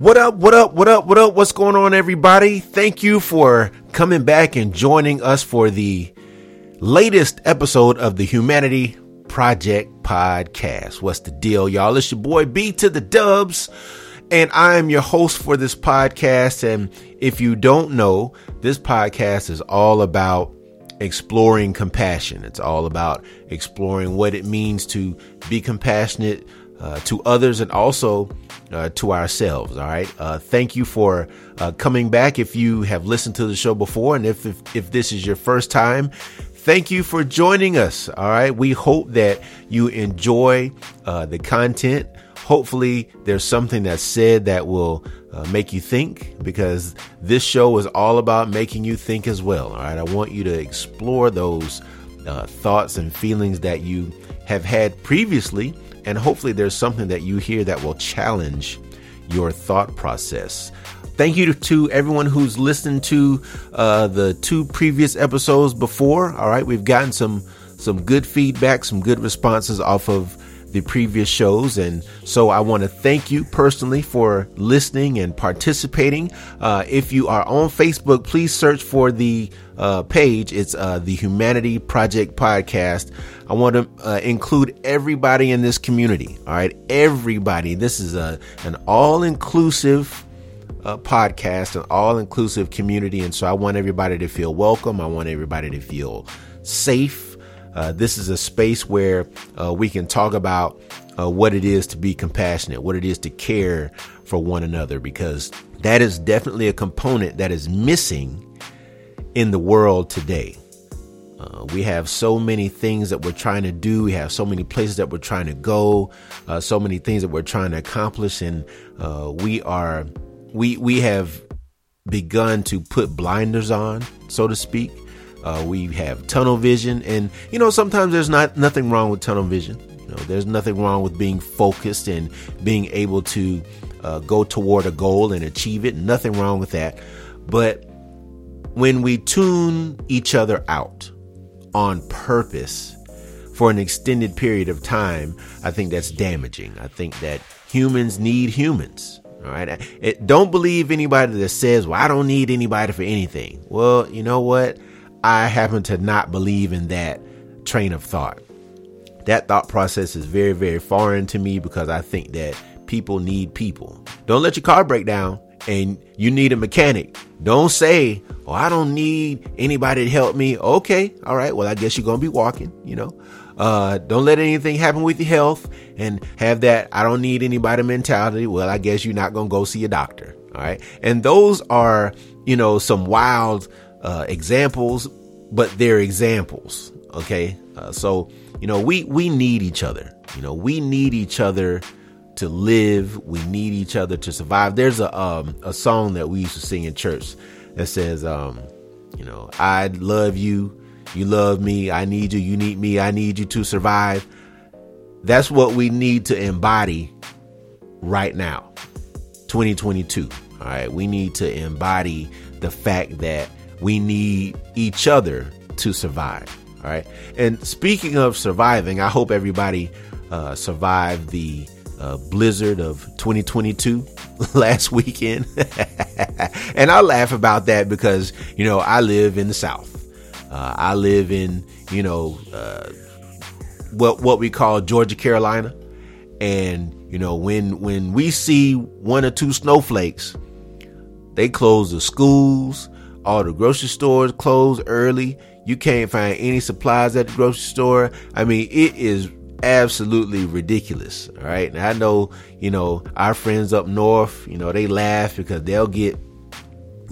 What up, what up, what up, what up? What's going on, everybody? Thank you for coming back and joining us for the latest episode of the Humanity Project Podcast. What's the deal, y'all? It's your boy B to the Dubs, and I am your host for this podcast. And if you don't know, this podcast is all about exploring compassion. It's all about exploring what it means to be compassionate to others and also to ourselves. All right. Thank you for coming back. If you have listened to the show before, and if this is your first time, thank you for joining us. All right. We hope that you enjoy the content. Hopefully there's something that's said that will make you think, because this show is all about making you think as well. All right. I want you to explore those thoughts and feelings that you have had previously. And hopefully there's something that you hear that will challenge your thought process. Thank you to everyone who's listened to the two previous episodes before. All right. We've gotten some good feedback, some good responses off of the previous shows. And so I want to thank you personally for listening and participating. If you are on Facebook, please search for the page. It's the Humanity Project Podcast. I want to include everybody in this community. All right. Everybody. This is an all-inclusive podcast, an all-inclusive community. And so I want everybody to feel welcome. I want everybody to feel safe. This is a space where we can talk about what it is to be compassionate, what it is to care for one another, because that is definitely a component that is missing in the world today. We have so many things that we're trying to do. We have so many places that we're trying to go, so many things that we're trying to accomplish. And we have begun to put blinders on, so to speak. We have tunnel vision, and, you know, sometimes there's nothing wrong with tunnel vision. You know, there's nothing wrong with being focused and being able to go toward a goal and achieve it. Nothing wrong with that. But when we tune each other out on purpose for an extended period of time, I think that's damaging. I think that humans need humans. All right. Don't believe anybody that says, well, I don't need anybody for anything. Well, you know what? I happen to not believe in that train of thought. That thought process is very, very foreign to me, because I think that people need people. Don't let your car break down and you need a mechanic. Don't say, oh, I don't need anybody to help me. Okay. All right. Well, I guess you're going to be walking, you know. Don't let anything happen with your health and have that I don't need anybody mentality. Well, I guess you're not going to go see a doctor. All right. And those are, you know, some wild examples, but they're examples. Okay. So, you know, we need each other. You know, we need each other to live. We need each other to survive. There's a song that we used to sing in church that says, you know, I love you. You love me. I need you. You need me. I need you to survive. That's what we need to embody right now, 2022. All right. We need to embody the fact that we need each other to survive. All right. And speaking of surviving, I hope everybody survived the blizzard of 2022 last weekend. And I laugh about that because, you know, I live in the South. I live in, you know, what we call Georgia, Carolina. And, you know, when we see one or two snowflakes, they close the schools. All the grocery stores close early. You can't find any supplies at the grocery store. I mean, it is absolutely ridiculous. All right. And I know, you know, our friends up north, you know, they laugh because they'll get,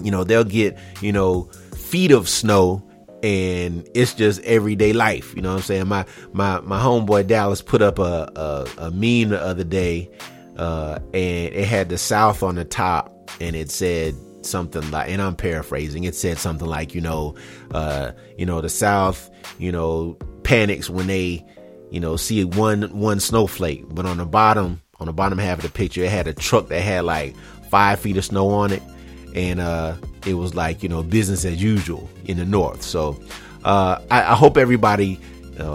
you know, feet of snow, and it's just everyday life. You know what I'm saying? My homeboy Dallas put up a meme the other day, and it had the South on the top, and it said something like, and I'm paraphrasing, it said something like, you know, the South, you know, panics when they, you know, see one snowflake. But on the bottom half of the picture, it had a truck that had like 5 feet of snow on it. And it was like, you know, business as usual in the North. So I hope everybody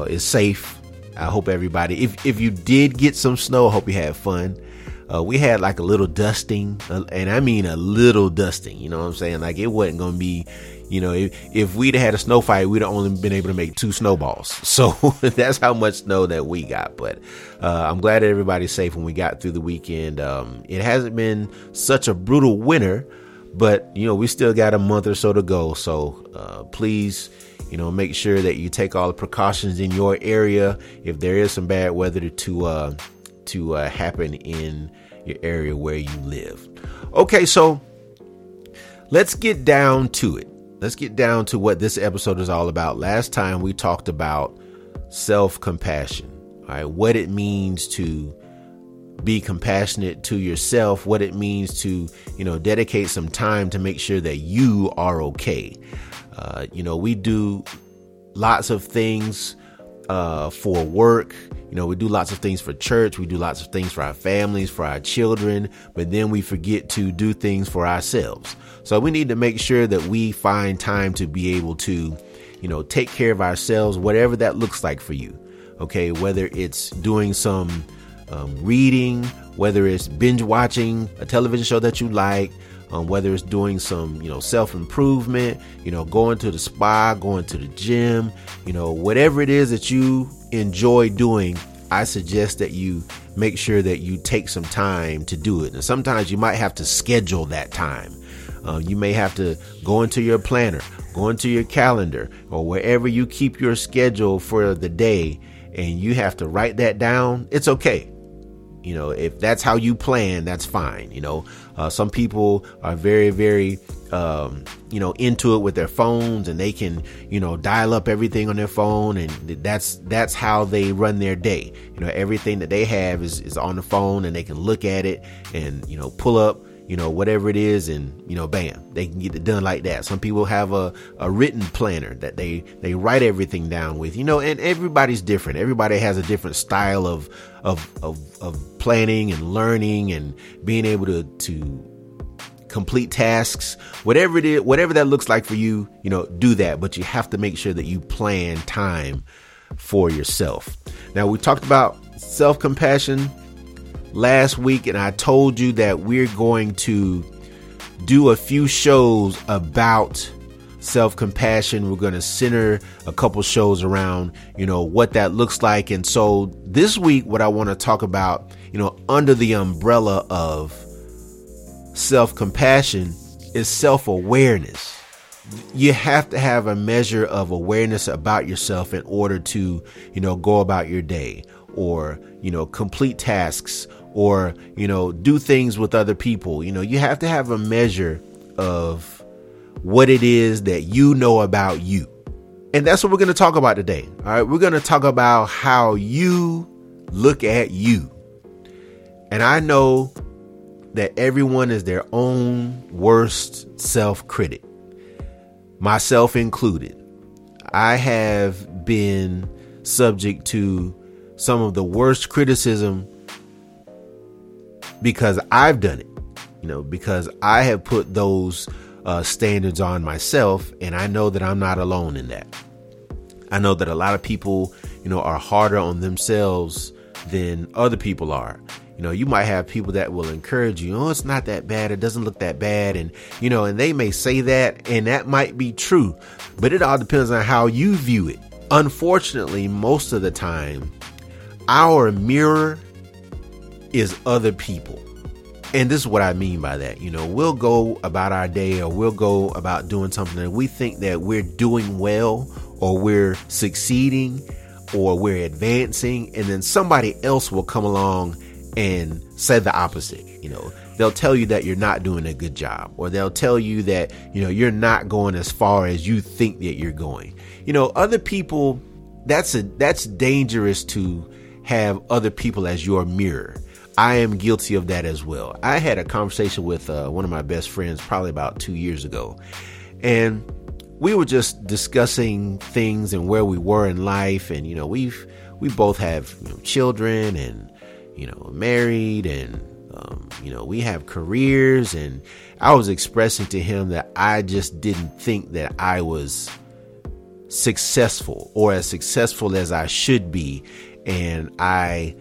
is safe. I hope everybody, if you did get some snow, I hope you had fun. We had like a little dusting, and I mean a little dusting, you know what I'm saying? Like, it wasn't going to be, you know, if we'd had a snow fight, we'd have only been able to make 2 snowballs. So that's how much snow that we got. But I'm glad everybody's safe when we got through the weekend. It hasn't been such a brutal winter, but, you know, we still got a month or so to go. So please, you know, make sure that you take all the precautions in your area if there is some bad weather to happen in your area where you live. Okay, so let's get down to it. Let's get down to what this episode is all about. Last time we talked about self-compassion, all right? What it means to be compassionate to yourself, what it means to, you know, dedicate some time to make sure that you are okay. You know, we do lots of things for work. You know, we do lots of things for church. We do lots of things for our families, for our children, but then we forget to do things for ourselves. So we need to make sure that we find time to be able to, you know, take care of ourselves, whatever that looks like for you. Okay. Whether it's doing some reading, whether it's binge watching a television show that you like, whether it's doing some, you know, self-improvement, you know, going to the spa, going to the gym, you know, whatever it is that you enjoy doing, I suggest that you make sure that you take some time to do it. And sometimes you might have to schedule that time. You may have to go into your planner, go into your calendar, or wherever you keep your schedule for the day, and you have to write that down. It's okay. You know, if that's how you plan, that's fine. You know, some people are very, very, you know, into it with their phones, and they can, you know, dial up everything on their phone. And that's how they run their day. You know, everything that they have is on the phone, and they can look at it and, you know, pull up, you know, whatever it is, and, you know, bam, they can get it done like that. Some people have a written planner that they write everything down with, you know, and everybody's different. Everybody has a different style of planning and learning and being able to complete tasks, whatever it is, whatever that looks like for you, you know, do that. But you have to make sure that you plan time for yourself. Now, we talked about self-compassion last week, and I told you that we're going to do a few shows about self-compassion. We're going to center a couple shows around, you know, what that looks like. And so this week, what I want to talk about, you know, under the umbrella of self-compassion is self-awareness. You have to have a measure of awareness about yourself in order to, you know, go about your day, or, you know, complete tasks, or, you know, do things with other people. You know, you have to have a measure of what it is that you know about you. And that's what we're going to talk about today. All right. We're going to talk about how you look at you. And I know that everyone is their own worst self-critic, myself included. I have been subject to some of the worst criticism because I've done it, you know, because I have put those standards on myself. And I know that I'm not alone in that. I know that a lot of people, you know, are harder on themselves than other people are. You know, you might have people that will encourage you. Oh, it's not that bad. It doesn't look that bad. And, you know, and they may say that, and that might be true, but it all depends on how you view it. Unfortunately, most of the time, our mirror is other people. And this is what I mean by that. You know, we'll go about our day, or we'll go about doing something that we think that we're doing well, or we're succeeding, or we're advancing. And then somebody else will come along and say the opposite. You know, they'll tell you that you're not doing a good job, or they'll tell you that, you know, you're not going as far as you think that you're going. You know, other people, that's dangerous to have other people as your mirror. I am guilty of that as well. I had a conversation with one of my best friends probably about 2 years ago, and we were just discussing things and where we were in life. And, you know, we both have, you know, children, and, you know, married, and, you know, we have careers. And I was expressing to him that I just didn't think that I was successful, or as successful as I should be. And I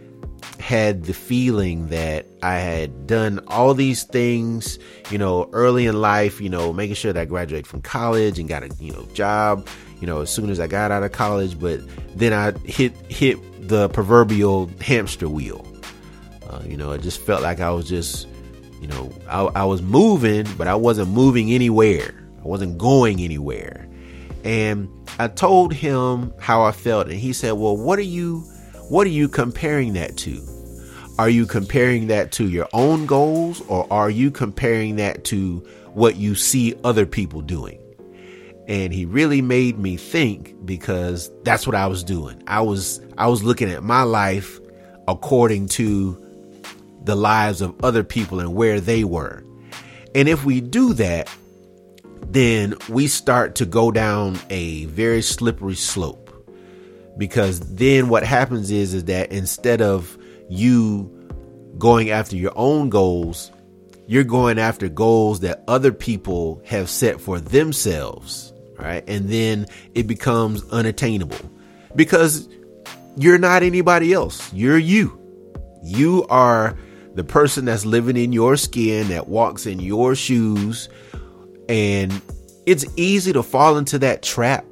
had the feeling that I had done all these things, you know, early in life, you know, making sure that I graduated from college and got a, you know, job, you know, as soon as I got out of college. But then I hit the proverbial hamster wheel. You know, it just felt like I was just, you know, I was moving, but I wasn't moving anywhere. I wasn't going anywhere. And I told him how I felt. And he said, well, what are you comparing that to? Are you comparing that to your own goals, or are you comparing that to what you see other people doing? And he really made me think, because that's what I was doing. I was looking at my life according to the lives of other people and where they were. And if we do that, then we start to go down a very slippery slope, because then what happens is that instead of you going after your own goals, you're going after goals that other people have set for themselves, right? And then it becomes unattainable because you're not anybody else. You're you. You are the person that's living in your skin, that walks in your shoes. And it's easy to fall into that trap,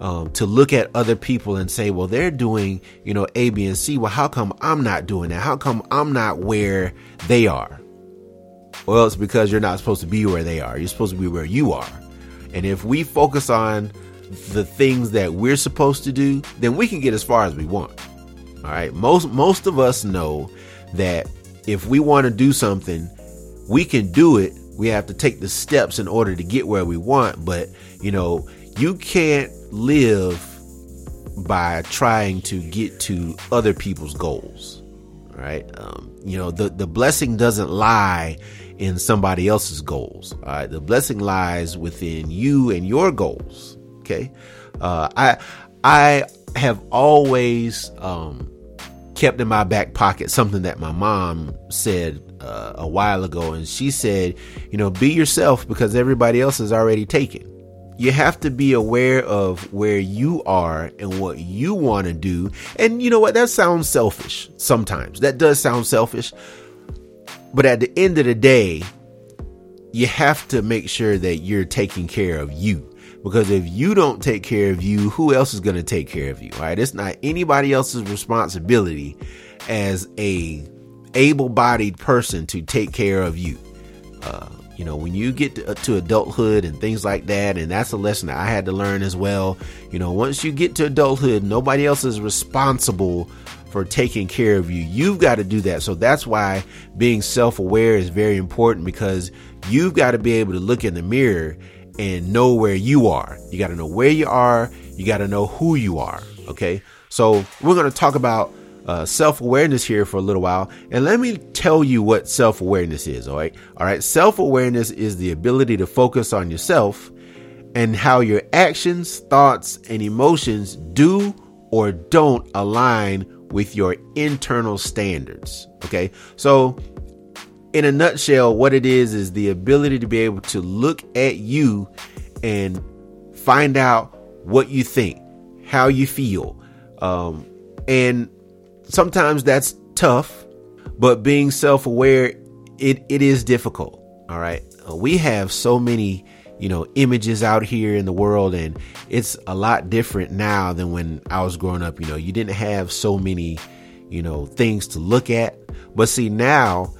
to look at other people and say, well, they're doing, you know, A, B, and C. Well, how come I'm not doing that? How come I'm not where they are? Well, it's because you're not supposed to be where they are. You're supposed to be where you are. And if we focus on the things that we're supposed to do, then we can get as far as we want. All right. Most of us know that if we want to do something, we can do it. We have to take the steps in order to get where we want. But, you know, you can't live by trying to get to other people's goals. Right. You know, the blessing doesn't lie in somebody else's goals. All right. The blessing lies within you and your goals. OK, I have always kept in my back pocket something that my mom said a while ago. And she said, you know, be yourself because everybody else is already taken. You have to be aware of where you are and what you want to do. And you know what? That sounds selfish sometimes. That does sound selfish. But at the end of the day, you have to make sure that you're taking care of you. Because if you don't take care of you, who else is going to take care of you? All right. It's not anybody else's responsibility as a able-bodied person to take care of you. You know, when you get to adulthood and things like that, and that's a lesson that I had to learn as well. You know, once you get to adulthood, nobody else is responsible for taking care of you. You've got to do that. So that's why being self-aware is very important, because you've got to be able to look in the mirror and know where you are. You got to know where you are. You got to know who you are. Okay. So we're going to talk about self-awareness here for a little while. And let me tell you what self-awareness is. All right. All right. Self-awareness is the ability to focus on yourself and how your actions, thoughts, and emotions do or don't align with your internal standards. Okay. So in a nutshell, what it is the ability to be able to look at you and find out what you think, how you feel. And sometimes that's tough, but being self-aware, it is difficult. All right. We have so many, you know, images out here in the world, and it's a lot different now than when I was growing up. You know, you didn't have so many, you know, things to look at. But see, now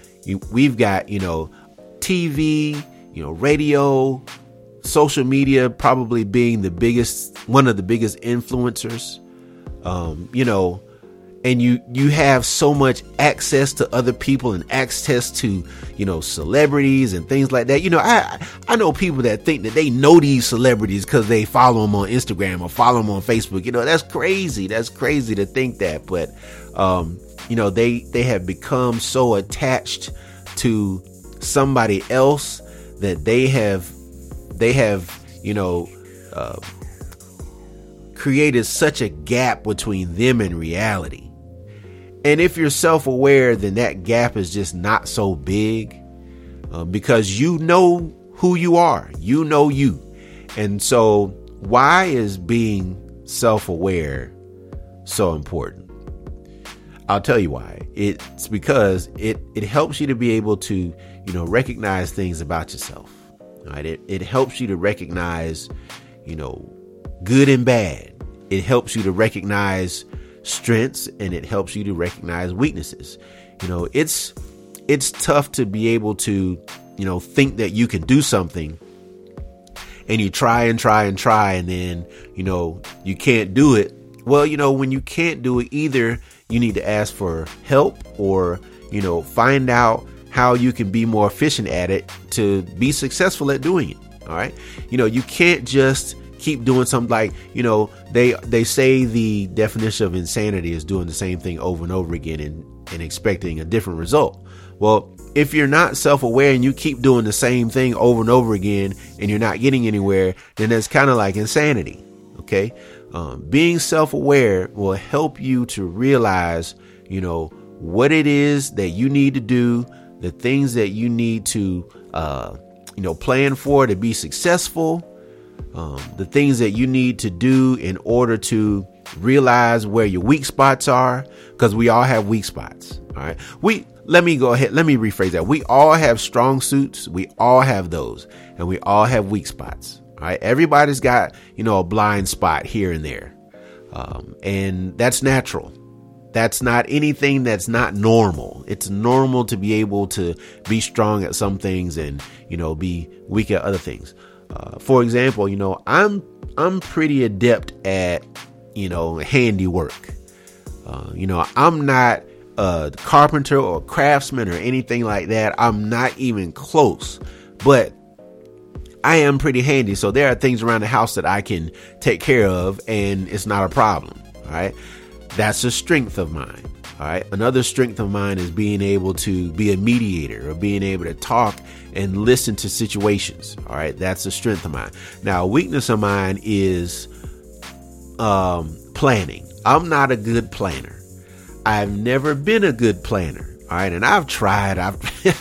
we've got, you know, TV, you know, radio, social media, probably being one of the biggest influencers, you know, and you have so much access to other people and access to, you know, celebrities and things like that. You know, I know people that think that they know these celebrities because they follow them on Instagram or follow them on Facebook. You know, that's crazy. That's crazy to think that. But, you know, they have become so attached to somebody else that they have, you know, created such a gap between them and reality. And if you're self-aware, then that gap is just not so big, because you know who you are, you know you. And so why is being self-aware so important? I'll tell you why. It's because it helps you to be able to, recognize things about yourself. Right? It helps you to recognize, good and bad. It helps you to recognize strengths, and it helps you to recognize weaknesses. It's tough to be able to, think that you can do something, and you try, and then, you can't do it. Well, when you can't do it, either you need to ask for help or, find out how you can be more efficient at it to be successful at doing it. All right. You can't just keep doing something like, they say the definition of insanity is doing the same thing over and over again and expecting a different result. Well, if you're not self-aware and you keep doing the same thing over and over again and you're not getting anywhere, then that's kind of like insanity. OK, being self-aware will help you to realize, what it is that you need to do, the things that you need to, plan for to be successful, the things that you need to do in order to realize where your weak spots are, because we all have weak spots. All right. Let me rephrase that. We all have strong suits. We all have those, and we all have weak spots. All right. Everybody's got, a blind spot here and there. And that's natural. That's not anything that's not normal. It's normal to be able to be strong at some things and, be weak at other things. For example, I'm pretty adept at, handiwork. I'm not a carpenter or craftsman or anything like that. I'm not even close, but I am pretty handy. So there are things around the house that I can take care of and it's not a problem. All right. That's a strength of mine. All right. Another strength of mine is being able to be a mediator or being able to talk and listen to situations. All right. That's a strength of mine. Now, a weakness of mine is planning. I'm not a good planner. I've never been a good planner. All right. And I've tried everything.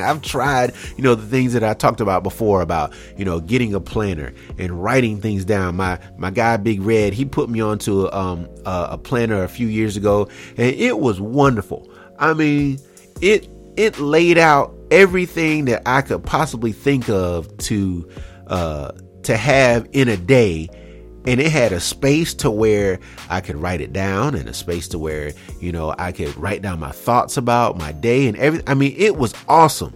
I've tried, the things that I talked about before about, getting a planner and writing things down. My guy, Big Red, he put me onto a planner a few years ago, and it was wonderful. I mean, it laid out everything that I could possibly think of to have in a day. And it had a space to where I could write it down and a space to where, I could write down my thoughts about my day and everything. I mean, it was awesome.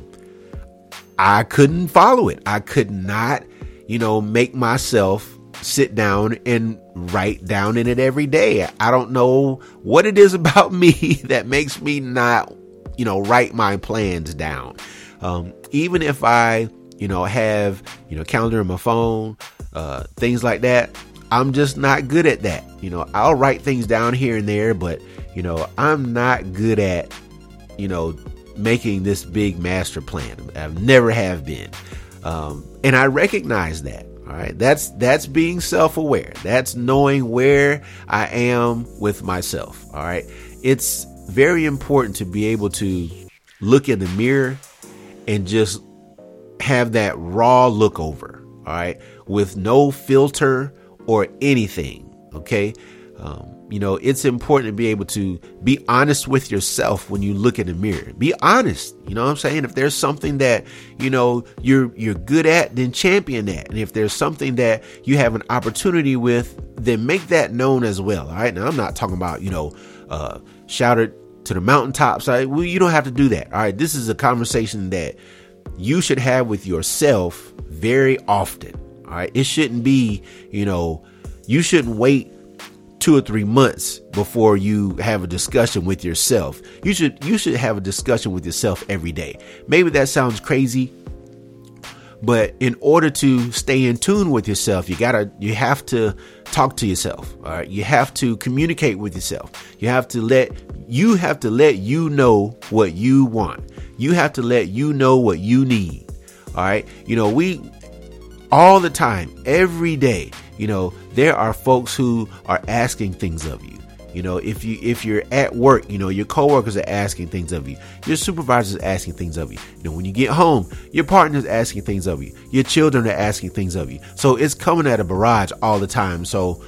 I couldn't follow it. I could not, make myself sit down and write down in it every day. I don't know what it is about me that makes me not, write my plans down. Even if I, have, calendar in my phone, things like that. I'm just not good at that. I'll write things down here and there, but, I'm not good at, making this big master plan. I've never have been. And I recognize that. All right. That's being self-aware. That's knowing where I am with myself. All right. It's very important to be able to look in the mirror and just have that raw look over. All right. With no filter or anything. Okay. It's important to be able to be honest with yourself when you look in the mirror. Be honest. You know what I'm saying? If there's something that, you're good at, then champion that. And if there's something that you have an opportunity with, then make that known as well. All right. Now, I'm not talking about, shout it to the mountaintops. All right? Well, you don't have to do that. All right. This is a conversation that you should have with yourself very often. All right. It shouldn't be, you shouldn't wait 2 or 3 months before you have a discussion with yourself. You should have a discussion with yourself every day. Maybe that sounds crazy, but in order to stay in tune with yourself, you have to talk to yourself. All right. You have to communicate with yourself. You have to let you know what you want. You have to let you know what you need. All right. We all the time, every day, there are folks who are asking things of you. You know, if you're at work, you know, your coworkers are asking things of you. Your supervisors are asking things of you. You know, when you get home, your partner's asking things of you. Your children are asking things of you. So it's coming at a barrage all the time. So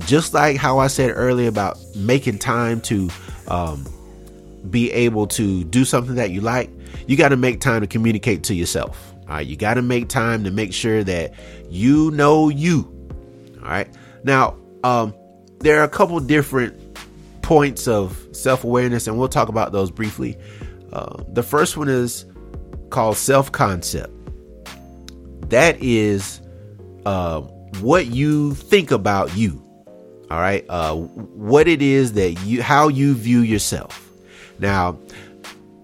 just like how I said earlier about making time to be able to do something that you like, you got to make time to communicate to yourself. All right. You got to make time to make sure that you know you. All right. Now, there are a couple different points of self-awareness, and we'll talk about those briefly. The first one is called self-concept. That is what you think about you. All right. What it is that how you view yourself. Now,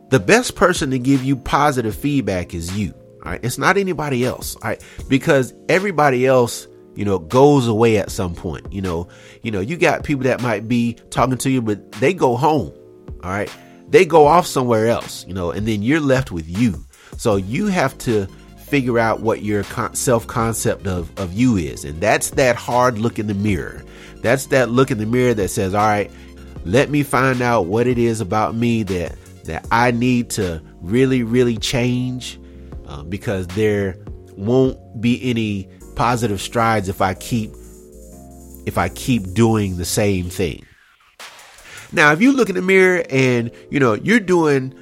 the best person to give you positive feedback is you. All right. It's not anybody else. All right. Because everybody else, you know, goes away at some point. You know, you got people that might be talking to you, but they go home. All right. They go off somewhere else, you know, and then you're left with you. So you have to figure out what your self-concept of you is. And that's that hard look in the mirror. That's that look in the mirror that says, all right, let me find out what it is about me that I need to really, really change, because there won't be any positive strides if I keep doing the same thing. Now, if you look in the mirror and, you know, you're doing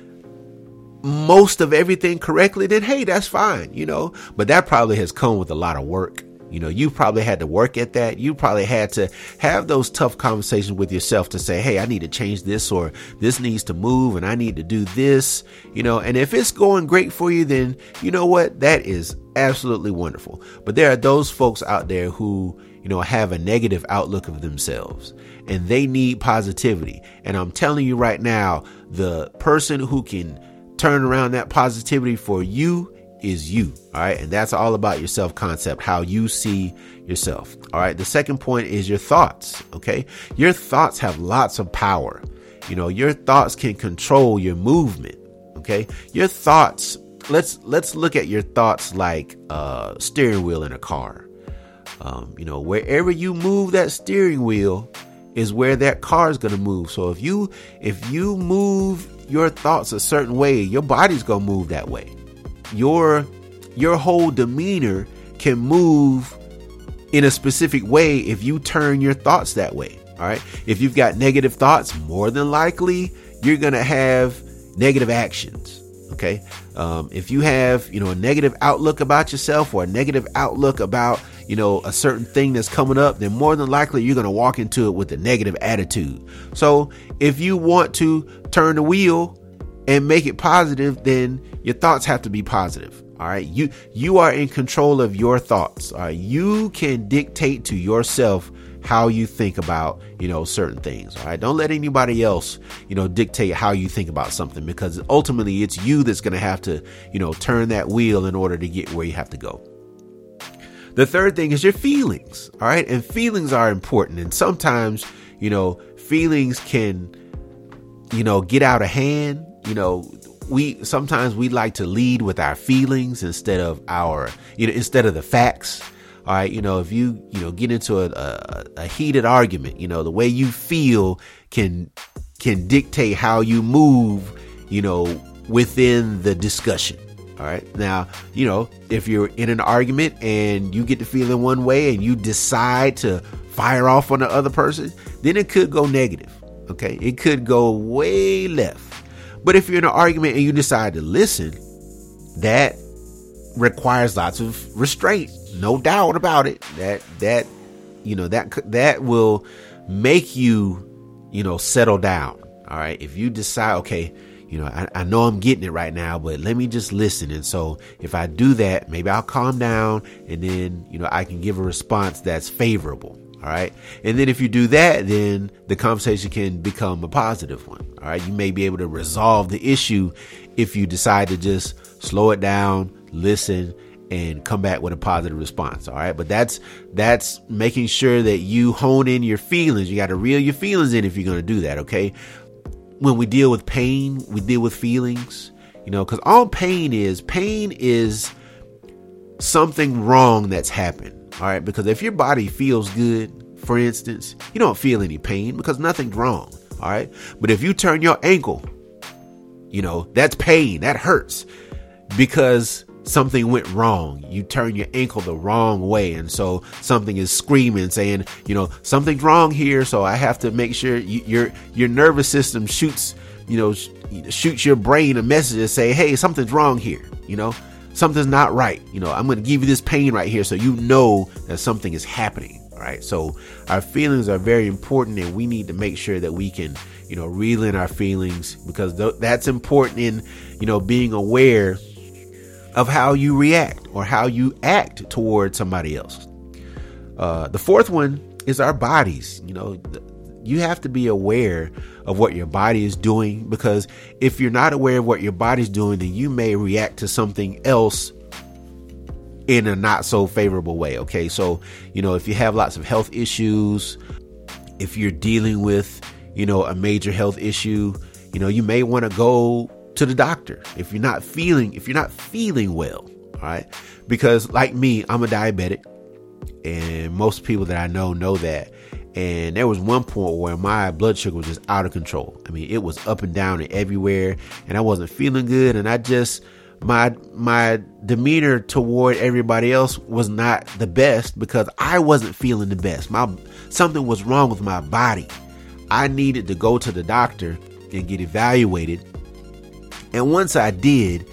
most of everything correctly, then, hey, that's fine, you know, but that probably has come with a lot of work. You know, you probably had to work at that. You probably had to have those tough conversations with yourself to say, hey, I need to change this, or this needs to move, and I need to do this, you know, and if it's going great for you, then you know what? That is absolutely wonderful. But there are those folks out there who, you know, have a negative outlook of themselves, and they need positivity. And I'm telling you right now, the person who can turn around that positivity for you is you. All right. And that's all about your self-concept, how you see yourself. All right. The second point is your thoughts. Okay. Your thoughts have lots of power. You know, your thoughts can control your movement. Okay. Your thoughts. Let's look at your thoughts like a steering wheel in a car. You know, wherever you move that steering wheel is where that car is going to move. So if you move your thoughts a certain way, your body's going to move that way. Your whole demeanor can move in a specific way if you turn your thoughts that way. All right. If you've got negative thoughts, more than likely you're going to have negative actions. OK, if you have, you know, a negative outlook about yourself, or a negative outlook about, you know, a certain thing that's coming up, then more than likely you're going to walk into it with a negative attitude. So if you want to turn the wheel and make it positive, then your thoughts have to be positive. All right. You are in control of your thoughts. All right? You can dictate to yourself how you think about, you know, certain things. All right. Don't let anybody else, you know, dictate how you think about something, because ultimately it's you that's going to have to, you know, turn that wheel in order to get where you have to go. The third thing is your feelings. All right. And feelings are important. And sometimes, you know, feelings can, you know, get out of hand. You know, we sometimes like to lead with our feelings instead of the facts. All right. You know, if you get into a heated argument, you know, the way you feel can dictate how you move, you know, within the discussion. All right. Now, you know, if you're in an argument and you get the feeling one way and you decide to fire off on the other person, then it could go negative. OK, it could go way left. But if you're in an argument and you decide to listen, that requires lots of restraint. No doubt about it. That will make you, you know, settle down. All right. If you decide, OK, you know, I know I'm getting it right now, but let me just listen. And so if I do that, maybe I'll calm down, and then, you know, I can give a response that's favorable. All right. And then if you do that, then the conversation can become a positive one. All right. You may be able to resolve the issue if you decide to just slow it down, listen, and come back with a positive response. All right. But that's making sure that you hone in your feelings. You got to reel your feelings in if you're going to do that. OK, when we deal with pain, we deal with feelings, you know, because all pain is something wrong that's happened. All right. Because if your body feels good, for instance, you don't feel any pain because nothing's wrong. All right. But if you turn your ankle, you know, that's pain. That hurts because something went wrong. You turn your ankle the wrong way. And so something is screaming, saying, you know, something's wrong here. So I have to make sure your nervous system shoots your brain a message to say, hey, something's wrong here. You know, something's not right. You know, I'm going to give you this pain right here. So, you know, that something is happening. All right. So our feelings are very important, and we need to make sure that we can, you know, reel in our feelings, because that's important in, you know, being aware of how you react or how you act toward somebody else. The fourth one is our bodies. You know, you have to be aware of what your body is doing, because if you're not aware of what your body's doing, then you may react to something else in a not so favorable way. Okay. So, you know, if you have lots of health issues, if you're dealing with, you know, a major health issue, you know, you may want to go to the doctor if you're not feeling well. All right. Because like me, I'm a diabetic, and most people that I know that. And there was one point where my blood sugar was just out of control. I mean, it was up and down and everywhere, and I wasn't feeling good. And I just, my demeanor toward everybody else was not the best, because I wasn't feeling the best. Something was wrong with my body. I needed to go to the doctor and get evaluated. And once I did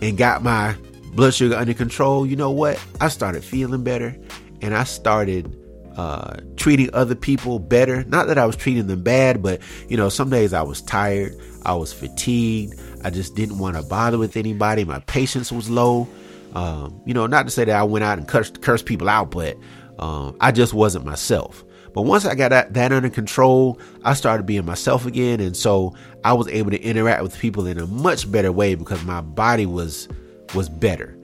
and got my blood sugar under control, you know what? I started feeling better, and I started treating other people better. Not that I was treating them bad, but you know, some days I was tired, I was fatigued, I just didn't want to bother with anybody. My patience was low. You know, not to say that I went out and cursed people out, but I just wasn't myself. But once I got that under control, I started being myself again, and so I was able to interact with people in a much better way, because my body was better.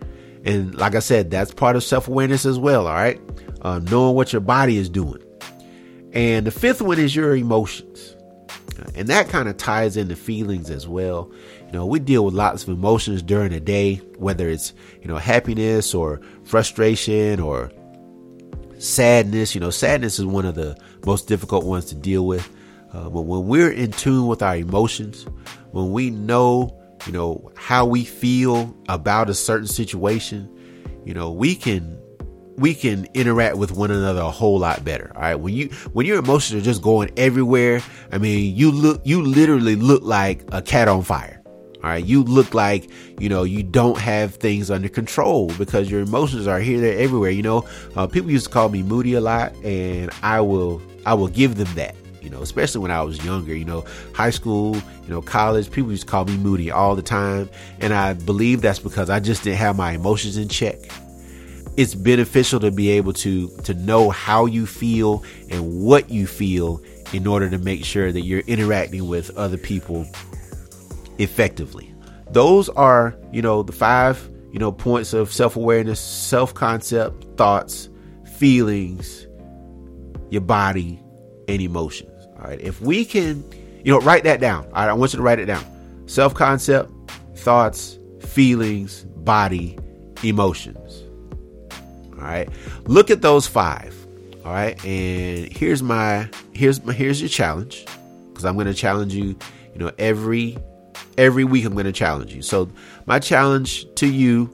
And like I said, that's part of self-awareness as well. All right. Knowing what your body is doing. And the fifth one is your emotions. And that kind of ties into feelings as well. You know, we deal with lots of emotions during the day, whether it's, you know, happiness or frustration or sadness. You know, sadness is one of the most difficult ones to deal with. But when we're in tune with our emotions, when we know, you know, how we feel about a certain situation, you know, we can interact with one another a whole lot better. All right. When your emotions are just going everywhere, I mean, you literally look like a cat on fire. All right. You look like, you know, you don't have things under control, because your emotions are here, there, everywhere. You know, people used to call me moody a lot, and I will give them that, you know, especially when I was younger, you know, high school, you know, college, people used to call me moody all the time. And I believe that's because I just didn't have my emotions in check. It's beneficial to be able to know how you feel and what you feel in order to make sure that you're interacting with other people effectively. Those are, you know, the five, you know, points of self-awareness, self-concept, thoughts, feelings, your body, and emotions. All right. If we can, you know, write that down. All right. I want you to write it down. Self-concept, thoughts, feelings, body, emotions. All right. Look at those five. All right. And here's your challenge, because I'm going to challenge you, you know, every week I'm going to challenge you. So my challenge to you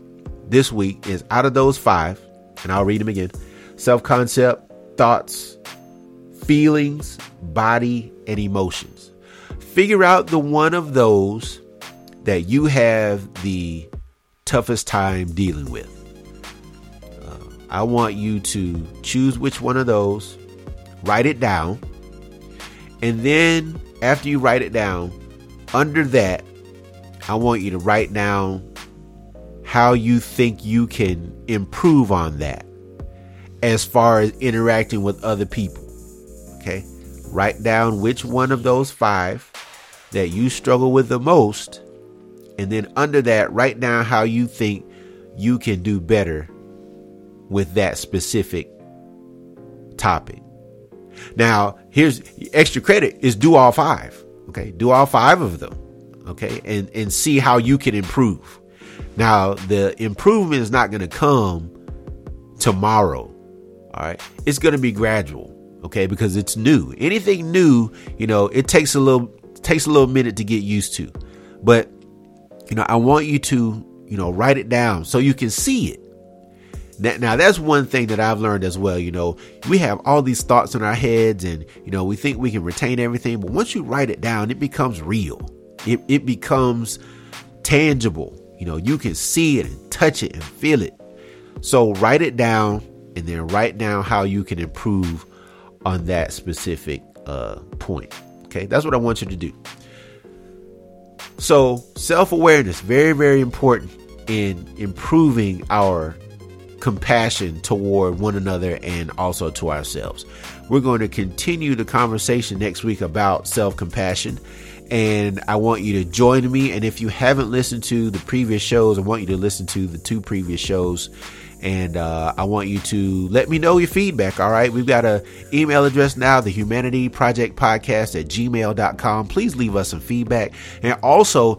this week is, out of those five, and I'll read them again: self-concept, thoughts, feelings, body, and emotions. Figure out the one of those that you have the toughest time dealing with. I want you to choose which one of those, write it down, and then after you write it down, under that, I want you to write down how you think you can improve on that as far as interacting with other people. Okay, write down which one of those five that you struggle with the most, and then under that, write down how you think you can do better with that specific topic. Now, here's extra credit, is do all five. Okay. Do all five of them. Okay. And see how you can improve. Now, the improvement is not going to come tomorrow. All right. It's going to be gradual. OK, because it's new. Anything new, it takes a little minute to get used to. But, I want you to, write it down so you can see it. Now, that's one thing that I've learned as well. We have all these thoughts in our heads and, we think we can retain everything. But once you write it down, it becomes real. It becomes tangible. You can see it and touch it and feel it. So write it down and then write down how you can improve on that specific point. OK, that's what I want you to do. So self-awareness, very, very important in improving our compassion toward one another and also to ourselves. We're going to continue the conversation next week about self-compassion, and I want you to join me. And if you haven't listened to the previous shows, I want you to listen to the two previous shows, and I want you to let me know your feedback. All right. We've got an email address now, the humanityprojectpodcast@gmail.com. Please leave us some feedback. And also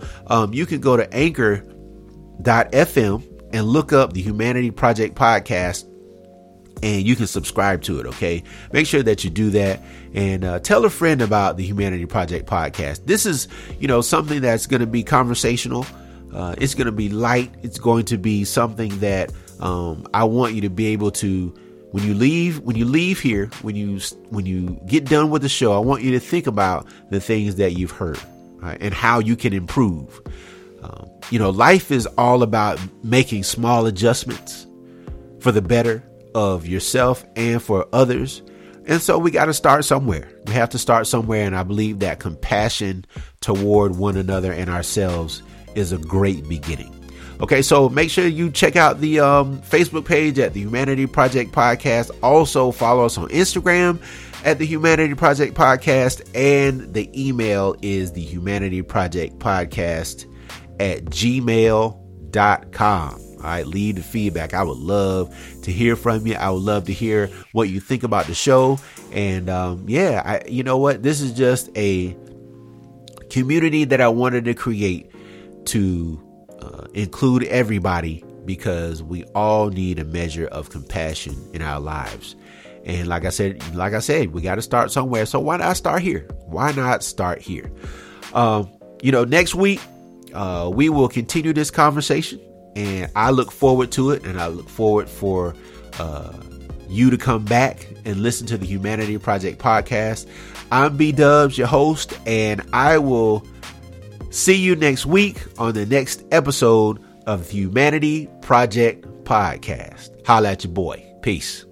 you can go to anchor.fm and look up the Humanity Project Podcast, and you can subscribe to it. OK, make sure that you do that, and tell a friend about the Humanity Project Podcast. This is, something that's going to be conversational. It's going to be light. It's going to be something that I want you to be able to, when you leave here, when you get done with the show, I want you to think about the things that you've heard, right, and how you can improve. Life is all about making small adjustments for the better of yourself and for others. And so we got to start somewhere. We have to start somewhere. And I believe that compassion toward one another and ourselves is a great beginning. OK, so make sure you check out the Facebook page at the Humanity Project Podcast. Also follow us on Instagram at the Humanity Project Podcast. And the email is the Humanity Project Podcast at gmail.com. All right. Leave the feedback. I would love to hear from you. I would love to hear what you think about the show. And you know what? This is just a community that I wanted to create to include everybody, because we all need a measure of compassion in our lives. And like I said, we got to start somewhere. So why not start here? Why not start here? Next week, we will continue this conversation, and I look forward to it. And I look forward for you to come back and listen to the Humanity Project Podcast. I'm B Dubs, your host, and I will see you next week on the next episode of the Humanity Project Podcast. Holla at your boy. Peace.